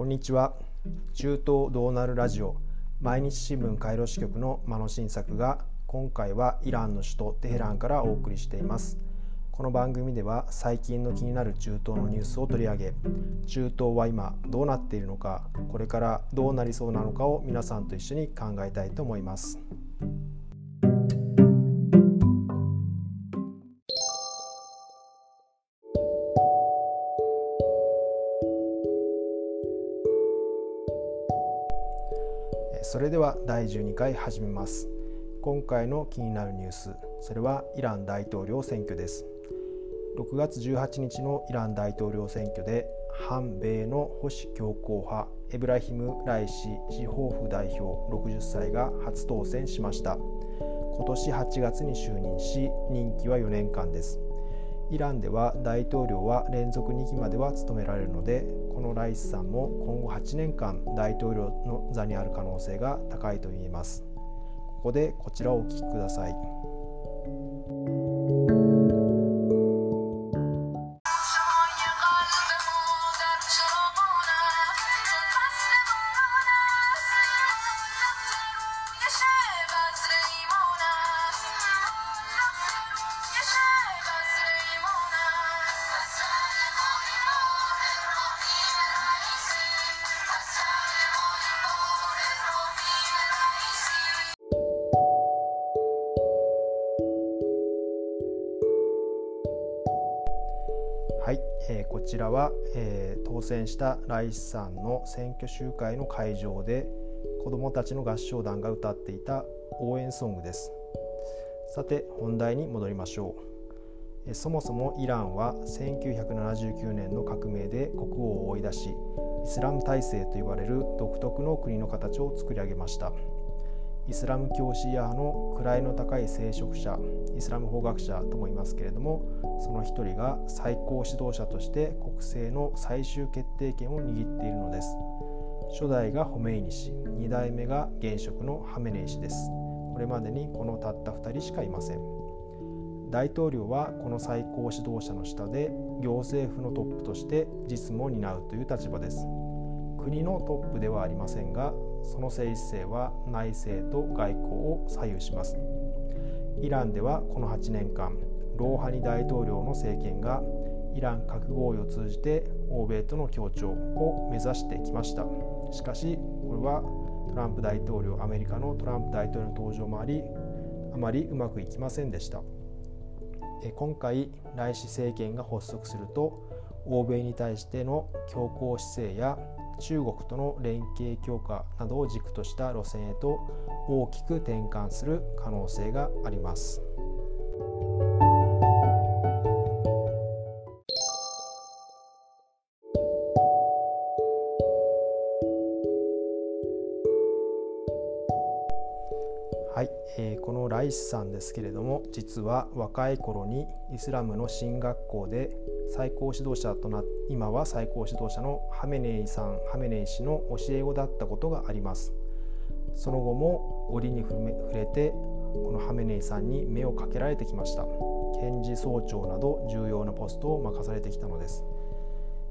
こんにちは。中東どうなるラジオ、毎日新聞カイロ支局の真野晋作が、今回はイランの首都テヘランからお送りしています。この番組では最近の気になる中東のニュースを取り上げ、中東は今どうなっているのか、これからどうなりそうなのかを皆さんと一緒に考えたいと思います。それでは第12回始めます。今回の気になるニュース、それはイラン大統領選挙です。6月18日のイラン大統領選挙で、反米の保守強硬派エブラヒム・ライシ司法府代表60歳が初当選しました。今年8月に就任し、任期は4年間です。イランでは大統領は連続2期までは務められるので、このライシさんも今後8年間大統領の座にある可能性が高いと言えます。ここでこちらをお聞きください。はい、こちらは、当選したライシさんの選挙集会の会場で、子どもたちの合唱団が歌っていた応援ソングです。さて本題に戻りましょう。そもそもイランは1979年の革命で国王を追い出し、イスラム体制といわれる独特の国の形を作り上げました。イスラム教シーア派の位の高い聖職者、イスラム法学者ともいますけれども、その一人が最高指導者として国政の最終決定権を握っているのです。初代がホメイニ氏、2代目が現職のハメネイ氏です。これまでにこのたった2人しかいません。大統領はこの最高指導者の下で、行政府のトップとして実務を担うという立場です。国のトップではありませんが、その政治性は内政と外交を左右します。イランではこの8年間、ロウハニ大統領の政権がイラン核合意を通じて欧米との協調を目指してきました。しかしこれはアメリカのトランプ大統領の登場もあり、あまりうまくいきませんでした。今回ライシ政権が発足すると、欧米に対しての強硬姿勢や中国との連携強化などを軸とした路線へと大きく転換する可能性があります。はい、このライシさんですけれども、実は若い頃にイスラムの神学校で今は最高指導者のハメネイ氏の教え子だったことがあります。その後も折に触れて、このハメネイさんに目をかけられてきました。検事総長など重要なポストを任されてきたのです。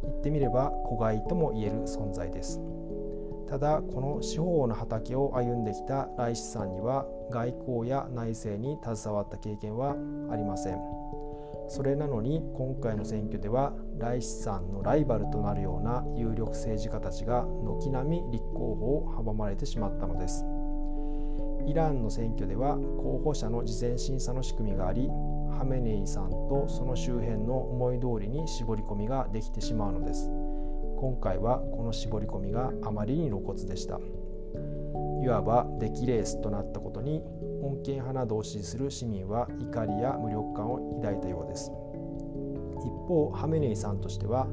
言ってみれば子飼いとも言える存在です。ただこの司法の畑を歩んできたライシさんには、外交や内政に携わった経験はありません。それなのに今回の選挙では、ライシさんのライバルとなるような有力政治家たちが軒並み立候補を阻まれてしまったのです。イランの選挙では候補者の事前審査の仕組みがあり、ハメネイさんとその周辺の思い通りに絞り込みができてしまうのです。今回はこの絞り込みがあまりに露骨でした。いわば出来レースとなったことに、穏健派などを支持する市民は怒りや無力感を抱いたようです。一方、ハメネイさんとしては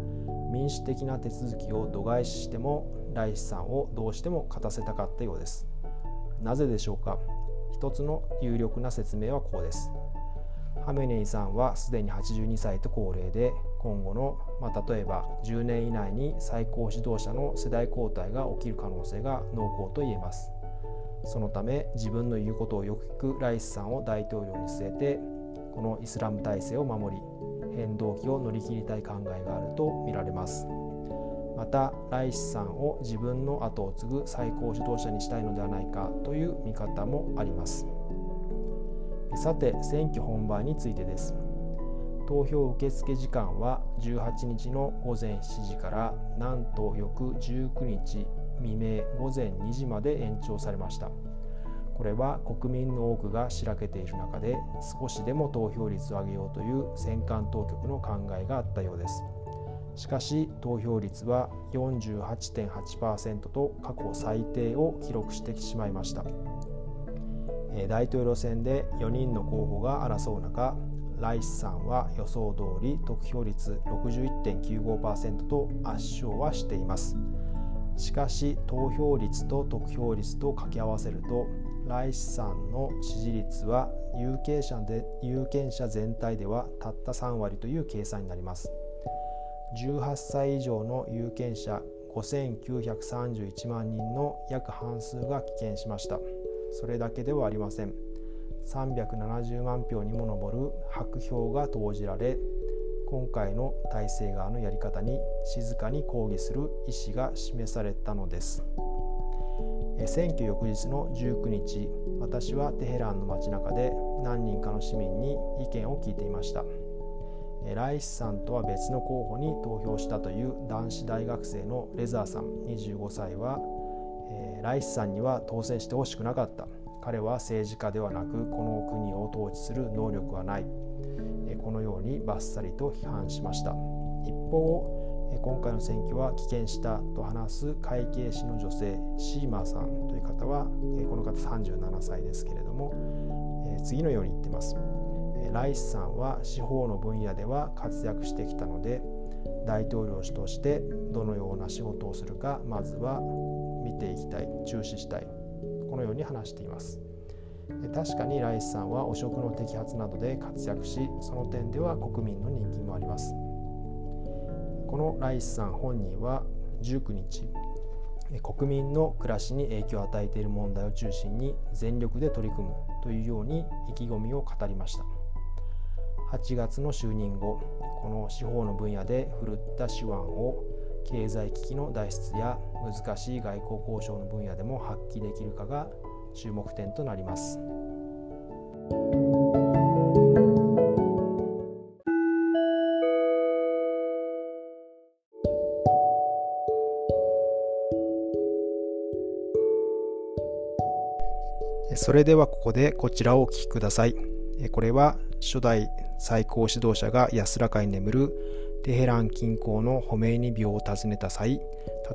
民主的な手続きを度外視しても、ライシさんをどうしても勝たせたかったようです。なぜでしょうか。一つの有力な説明はこうです。ハメネイさんはすでに82歳と高齢で、今後の、例えば10年以内に最高指導者の世代交代が起きる可能性が濃厚と言えます。そのため自分の言うことをよく聞くライシさんを大統領に据えて、このイスラム体制を守り、変動期を乗り切りたい考えがあると見られます。またライシさんを自分の後を継ぐ最高指導者にしたいのではないかという見方もあります。さて、選挙本番についてです。投票受付時間は18日の午前7時からなんと翌19日未明午前2時まで延長されました。これは国民の多くがしらけている中で少しでも投票率を上げようという選管当局の考えがあったようです。しかし投票率は 48.8% と過去最低を記録してしまいました。大統領選で4人の候補が争う中、ライシさんは予想通り得票率 61.95% と圧勝はしています。しかし投票率と得票率と掛け合わせると、ライシさんの支持率は有権者全体ではたった3割という計算になります。18歳以上の有権者5931万人の約半数が棄権しました。それだけではありません。370万票にも上る白票が投じられ、今回の体制側のやり方に静かに抗議する意思が示されたのです。選挙翌日の19日、私はテヘランの街中で何人かの市民に意見を聞いていました。ライシさんとは別の候補に投票したという男子大学生のレザーさん25歳は、ライシさんには当選してほしくなかった、彼は政治家ではなくこの国を統治する能力はない、このようにバッサリと批判しました。一方、今回の選挙は棄権したと話す会計士の女性シーマーさんという方は、この方37歳ですけれども、次のように言ってます。ライシさんは司法の分野では活躍してきたので、大統領としてどのような仕事をするかまずは見ていきたい、注視したい、このように話しています。確かにライシさんは汚職の摘発などで活躍し、その点では国民の人気もあります。このライシさん本人は19日、国民の暮らしに影響を与えている問題を中心に全力で取り組むというように意気込みを語りました。8月の就任後、この司法の分野で振るった手腕を経済危機の脱出や難しい外交交渉の分野でも発揮できるかが注目点となります。それではここでこちらをお聞きください。これは初代最高指導者が安らかに眠るテヘラン近郊のホメイニ廟を訪ねた際、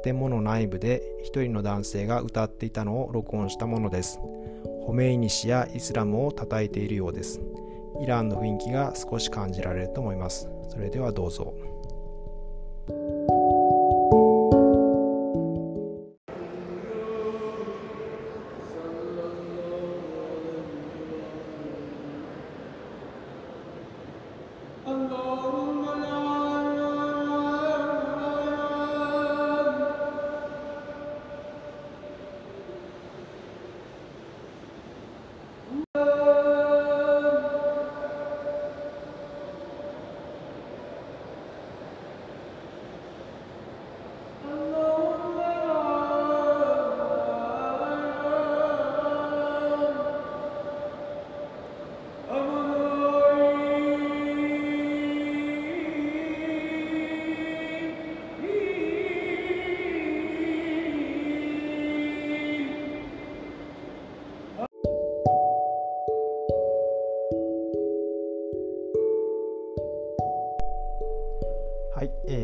建物内部で一人の男性が歌っていたのを録音したものです。ホメイニ氏やイスラムを叩いているようです。イランの雰囲気が少し感じられると思います。それではどうぞ。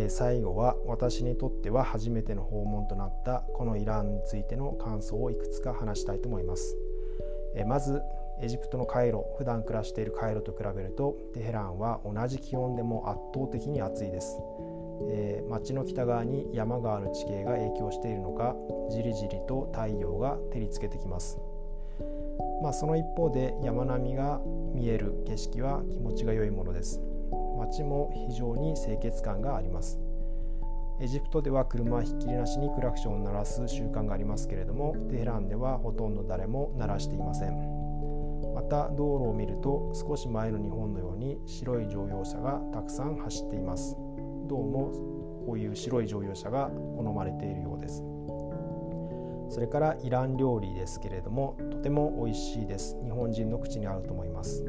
最後は私にとっては初めての訪問となったこのイランについての感想をいくつか話したいと思います。まずエジプトのカイロ、普段暮らしているカイロと比べるとテヘランは同じ気温でも圧倒的に暑いです。街の北側に山川の地形が影響しているのか、じりじりと太陽が照りつけてきます。その一方で山並みが見える景色は気持ちが良いものです。街も非常に清潔感があります。エジプトでは車はひっきりなしにクラクションを鳴らす習慣がありますけれども、テヘランではほとんど誰も鳴らしていません。また道路を見ると少し前の日本のように白い乗用車がたくさん走っています。どうもこういう白い乗用車が好まれているようです。それからイラン料理ですけれども、とても美味しいです。日本人の口に合うと思います。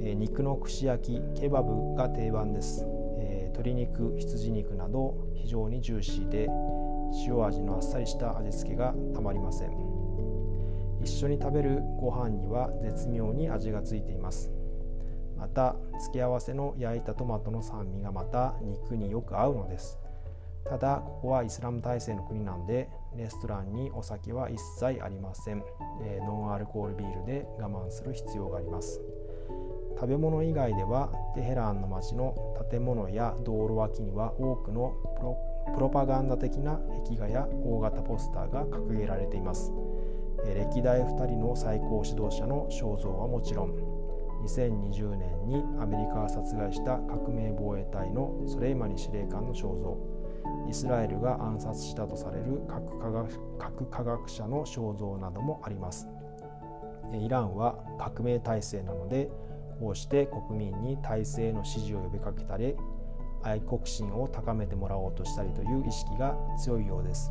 肉の串焼き、ケバブが定番です。鶏肉、羊肉など非常にジューシーで、塩味のあっさりした味付けがたまりません。一緒に食べるご飯には絶妙に味がついています。また付け合わせの焼いたトマトの酸味がまた肉によく合うのです。ただここはイスラム体制の国なんで、レストランにお酒は一切ありません。ノンアルコールビールで我慢する必要があります。食べ物以外では、テヘランの街の建物や道路脇には多くのプロパガンダ的な壁画や大型ポスターが掲げられています。歴代2人の最高指導者の肖像はもちろん、2020年にアメリカが殺害した革命防衛隊のソレイマニ司令官の肖像、イスラエルが暗殺したとされる核科学者の肖像などもあります。イランは革命体制なので、こうして国民に体制への支持を呼びかけたり、愛国心を高めてもらおうとしたりという意識が強いようです。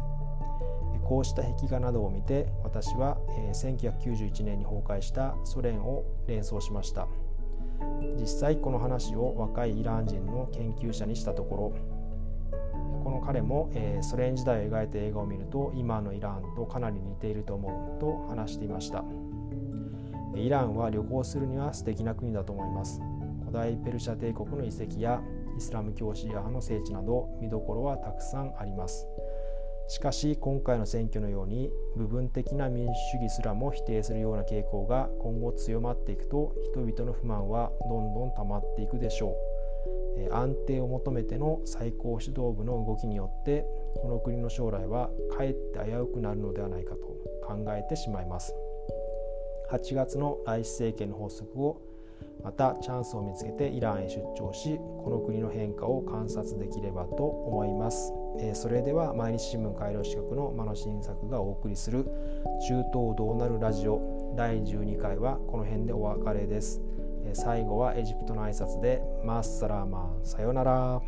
こうした壁画などを見て、私は1991年に崩壊したソ連を連想しました。実際この話を若いイラン人の研究者にしたところ、この彼もソ連時代を描いた映画を見ると今のイランとかなり似ていると思うと話していました。イランは旅行するには素敵な国だと思います。古代ペルシャ帝国の遺跡やイスラム教シーア派の聖地など見どころはたくさんあります。しかし今回の選挙のように部分的な民主主義すらも否定するような傾向が今後強まっていくと、人々の不満はどんどん溜まっていくでしょう。安定を求めての最高指導部の動きによって、この国の将来はかえって危うくなるのではないかと考えてしまいます。8月のライシ政権の発足後、またチャンスを見つけてイランへ出張し、この国の変化を観察できればと思います。それでは毎日新聞カイロ支局の真野晋作がお送りする中東どうなるラジオ第12回はこの辺でお別れです。最後はエジプトの挨拶でマッサラーマン、さよなら。